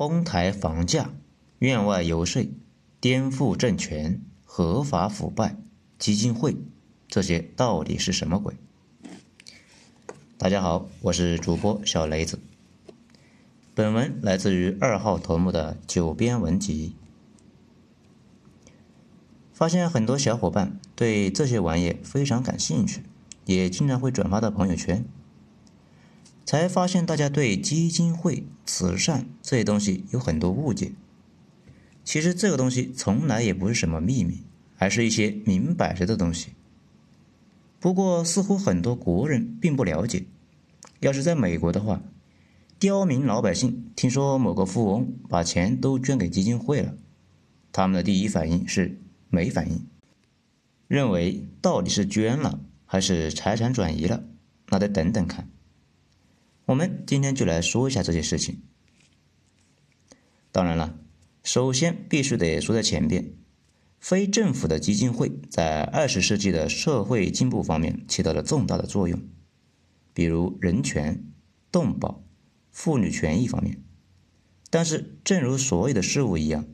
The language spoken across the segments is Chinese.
哄抬房价、院外游说、颠覆政权、合法腐败、基金会，这些到底是什么鬼？大家好，我是主播小雷子。本文来自于2号头目的9篇文集。发现很多小伙伴对这些玩意非常感兴趣，也经常会转发到朋友圈。才发现大家对基金会、慈善这些东西有很多误解。其实这个东西从来也不是什么秘密，还是一些明摆着的东西。不过似乎很多国人并不了解，要是在美国的话，刁民老百姓听说某个富翁把钱都捐给基金会了，他们的第一反应是没反应，认为到底是捐了还是财产转移了，那得等等看。我们今天就来说一下这些事情。当然了，首先必须得说在前边，非政府的基金会在20世纪的社会进步方面起到了重大的作用，比如人权、动保、妇女权益方面。但是正如所有的事物一样，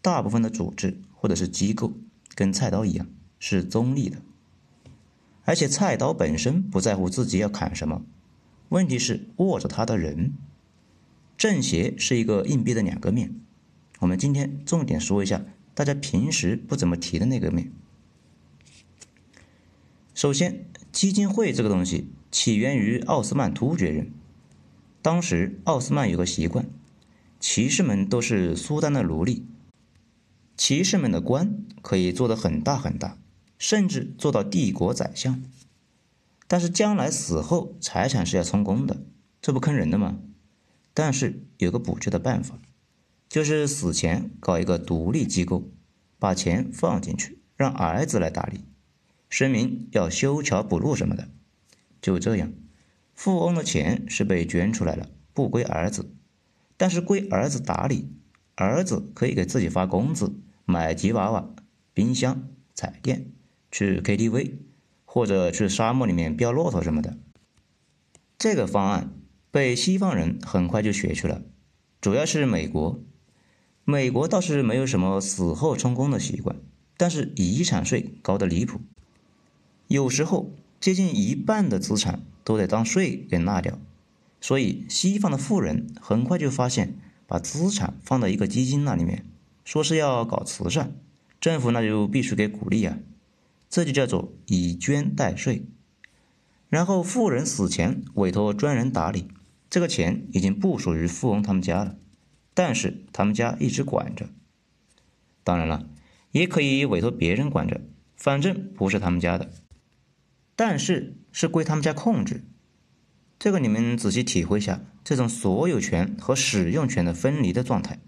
大部分的组织或者是机构跟菜刀一样是中立的，而且菜刀本身不在乎自己要砍什么，问题是握着它的人。正邪是一个硬币的2个面，我们今天重点说一下大家平时不怎么提的那个面。首先，基金会这个东西起源于奥斯曼突厥人。当时奥斯曼有个习惯，骑士们都是苏丹的奴隶，骑士们的官可以做得很大很大，甚至做到帝国宰相，但是将来死后财产是要充公的，这不坑人的吗？但是有个补救的办法，就是死前搞一个独立机构，把钱放进去，让儿子来打理，声明要修桥补路什么的。就这样，富翁的钱是被捐出来了，不归儿子，但是归儿子打理，儿子可以给自己发工资，买吉娃娃、冰箱、彩电，去 KTV 或者去沙漠里面飙骆驼什么的。这个方案被西方人很快就学去了，主要是美国。美国倒是没有什么死后充公的习惯，但是遗产税高得离谱，有时候接近1半的资产都得当税给纳掉，所以西方的富人很快就发现，把资产放到一个基金那里面，说是要搞慈善，政府那就必须给鼓励啊，这就叫做以捐代税。然后富人死前委托专人打理，这个钱已经不属于富翁他们家了，但是他们家一直管着。当然了，也可以委托别人管着，反正不是他们家的，但是是归他们家控制。这个你们仔细体会下这种所有权和使用权的分离的状态。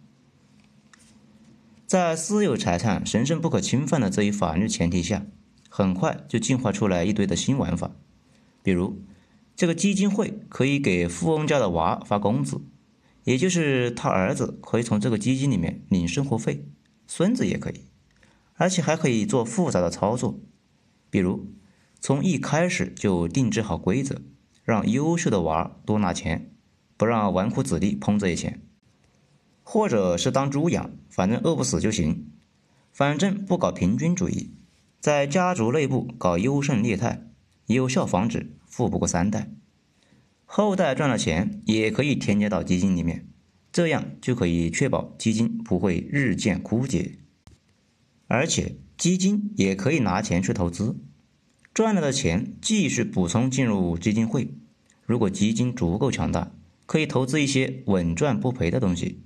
在私有财产神圣不可侵犯的这一法律前提下，很快就进化出来一堆的新玩法，比如这个基金会可以给富翁家的娃发工资，也就是他儿子可以从这个基金里面领生活费，孙子也可以，而且还可以做复杂的操作，比如从一开始就定制好规则，让优秀的娃多拿钱，不让纨绔子弟碰这些钱，或者是当猪养，反正饿不死就行，反正不搞平均主义，在家族内部搞优胜劣汰，有效防止富不过3代。后代赚了钱也可以添加到基金里面，这样就可以确保基金不会日渐枯竭。而且基金也可以拿钱去投资，赚来的钱继续补充进入基金会，如果基金足够强大，可以投资一些稳赚不赔的东西，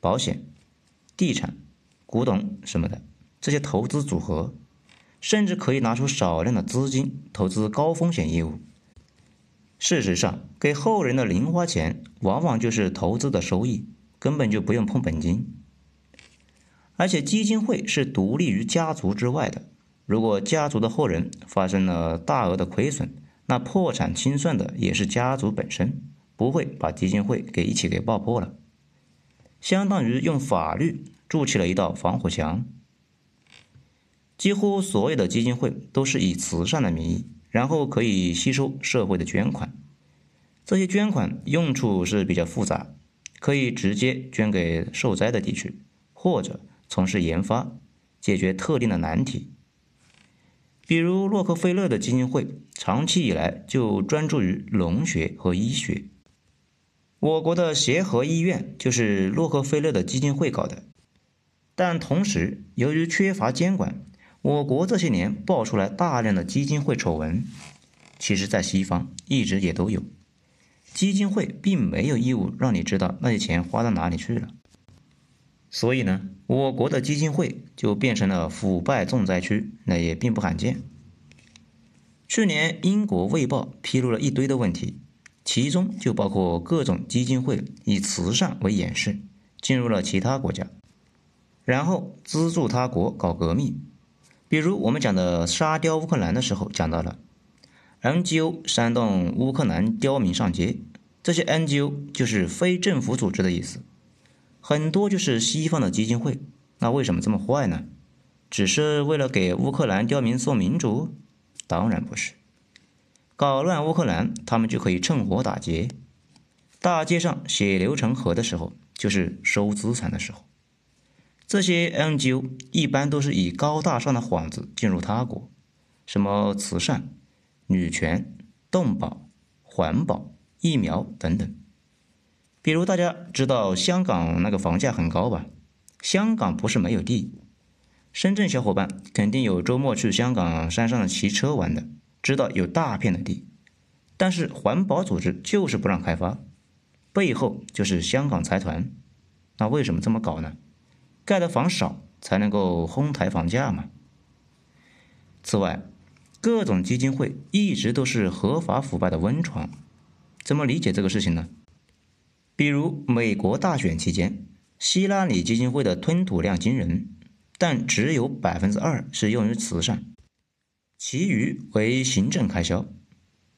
保险、地产、古董什么的，这些投资组合，甚至可以拿出少量的资金投资高风险业务。事实上，给后人的零花钱往往就是投资的收益，根本就不用碰本金。而且基金会是独立于家族之外的，如果家族的后人发生了大额的亏损，那破产清算的也是家族本身，不会把基金会给一起给爆破了，相当于用法律筑起了一道防火墙。几乎所有的基金会都是以慈善的名义，然后可以吸收社会的捐款，这些捐款用处是比较复杂，可以直接捐给受灾的地区，或者从事研发，解决特定的难题。比如洛克菲勒的基金会长期以来就专注于农学和医学。我国的协和医院就是洛克菲勒的基金会搞的。但同时，由于缺乏监管，我国这些年爆出来大量的基金会丑闻。其实在西方一直也都有，基金会并没有义务让你知道那些钱花到哪里去了。所以呢，我国的基金会就变成了腐败重灾区，那也并不罕见。去年英国《卫报》披露了一堆的问题，其中就包括各种基金会以慈善为掩饰，进入了其他国家，然后资助他国搞革命。比如我们讲的沙雕乌克兰的时候讲到了 NGO 煽动乌克兰刁民上街，这些 NGO 就是非政府组织的意思，很多就是西方的基金会。那为什么这么坏呢？只是为了给乌克兰刁民送民主？当然不是，搞乱乌克兰他们就可以趁火打劫，大街上血流成河的时候就是收资产的时候。这些 NGO 一般都是以高大上的幌子进入他国，什么慈善、女权、动保、环保、疫苗等等。比如大家知道香港那个房价很高吧？香港不是没有地，深圳小伙伴肯定有周末去香港山上骑车玩的，知道有大片的地，但是环保组织就是不让开发，背后就是香港财团。那为什么这么搞呢？盖的房少才能够哄抬房价嘛。此外，各种基金会一直都是合法腐败的温床。怎么理解这个事情呢？比如美国大选期间，希拉里基金会的吞吐量惊人，但只有 2% 是用于慈善，其余为行政开销。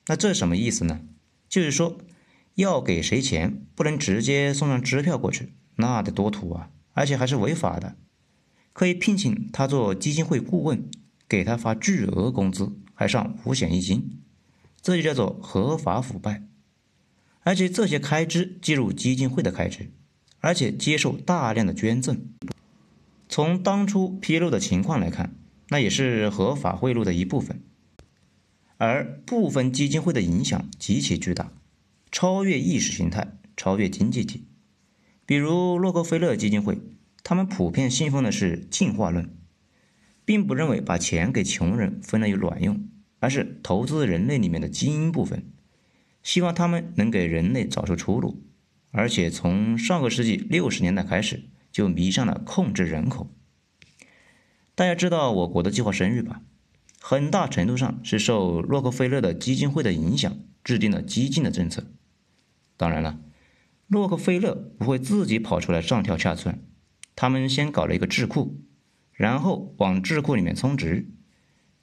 那这什么意思呢？就是说要给谁钱，不能直接送上支票过去，那得多土啊，而且还是违法的。可以聘请他做基金会顾问，给他发巨额工资，还上5险1金，这就叫做合法腐败。而且这些开支计入基金会的开支，而且接受大量的捐赠。从当初披露的情况来看，那也是合法贿赂的一部分。而部分基金会的影响极其巨大，超越意识形态，超越经济体。比如洛克菲勒基金会，他们普遍信奉的是进化论，并不认为把钱给穷人分了有卵用，而是投资人类里面的基因部分，希望他们能给人类找出出路。而且从上个世纪60年代开始，就迷上了控制人口。大家知道我国的计划生育吧？很大程度上是受洛克菲勒的基金会的影响，制定了激进的政策。当然了，洛克菲勒不会自己跑出来上跳下窜，他们先搞了一个智库，然后往智库里面充值，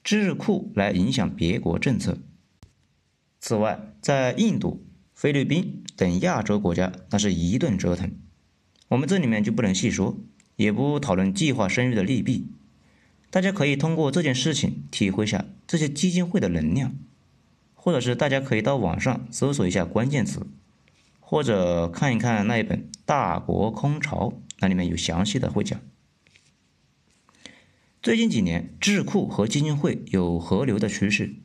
智库来影响别国政策。此外，在印度、菲律宾等亚洲国家，那是一顿折腾，我们这里面就不能细说，也不讨论计划生育的利弊。大家可以通过这件事情体会下这些基金会的能量，或者是大家可以到网上搜索一下关键词，或者看一看那一本《大国空巢》，那里面有详细的会讲。最近几年，智库和基金会有合流的趋势，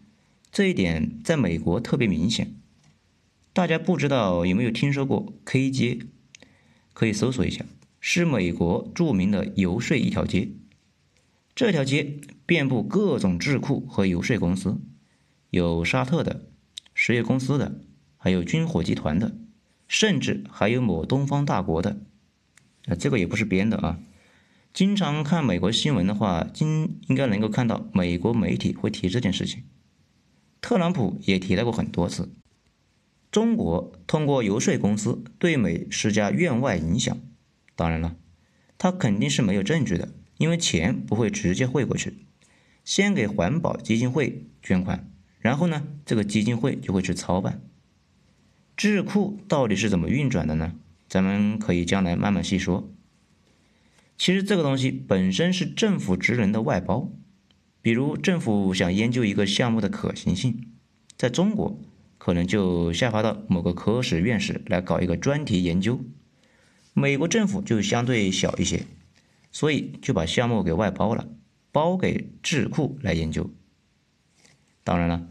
这一点在美国特别明显。大家不知道有没有听说过 K 街？可以搜索一下，是美国著名的游说一条街。这条街遍布各种智库和游说公司，有沙特的、石油公司的，还有军火集团的，甚至还有某东方大国的。这个也不是编的啊。经常看美国新闻的话，应该能够看到美国媒体会提这件事情。特朗普也提到过很多次。中国通过游说公司对美施加院外影响。当然了，他肯定是没有证据的，因为钱不会直接汇过去，先给环保基金会捐款，然后呢，这个基金会就会去操办。智库到底是怎么运转的呢？咱们可以将来慢慢细说。其实这个东西本身是政府职能的外包，比如政府想研究一个项目的可行性，在中国可能就下发到某个科室院士来搞一个专题研究，美国政府就相对小一些，所以就把项目给外包了，包给智库来研究。当然了，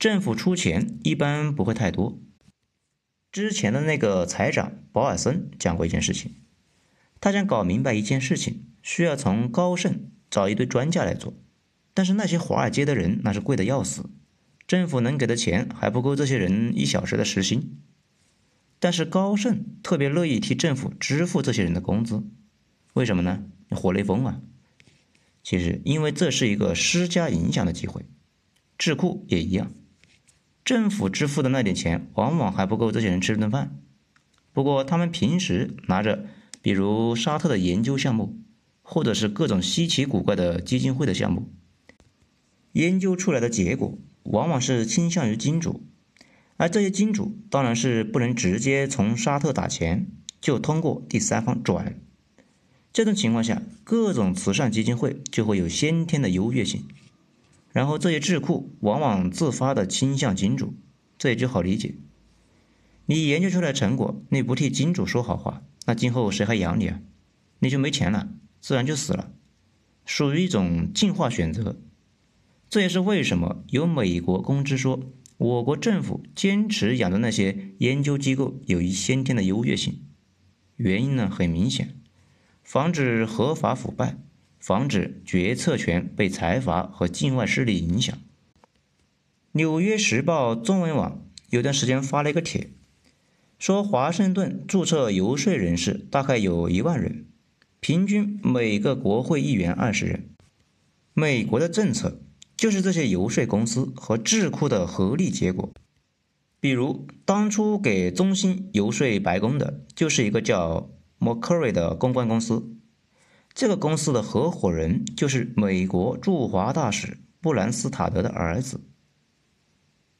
政府出钱一般不会太多。之前的那个财长保尔森讲过一件事情，他想搞明白一件事情，需要从高盛找一堆专家来做，但是那些华尔街的人那是贵得要死，政府能给的钱还不够这些人1小时的时薪。但是高盛特别乐意替政府支付这些人的工资，为什么呢？活雷锋啊！其实因为这是一个施加影响的机会，智库也一样，政府支付的那点钱往往还不够这些人吃顿饭。不过他们平时拿着比如沙特的研究项目，或者是各种稀奇古怪的基金会的项目，研究出来的结果往往是倾向于金主，而这些金主当然是不能直接从沙特打钱，就通过第三方转。这种情况下，各种慈善基金会就会有先天的优越性，然后这些智库往往自发的倾向金主，这也就好理解。你研究出来的成果，你不替金主说好话，那今后谁还养你啊？你就没钱了，自然就死了，属于一种进化选择。这也是为什么有美国公知说我国政府坚持养着那些研究机构有一先天的优越性，原因呢很明显，防止合法腐败，防止决策权被财阀和境外势力影响。纽约时报中文网有段时间发了一个帖，说华盛顿注册游说人士大概有1万人，平均每个国会议员20人。美国的政策就是这些游说公司和智库的合力结果。比如当初给中兴游说白宫的就是一个叫 McCurry 的公关公司，这个公司的合伙人就是美国驻华大使布兰斯塔德的儿子。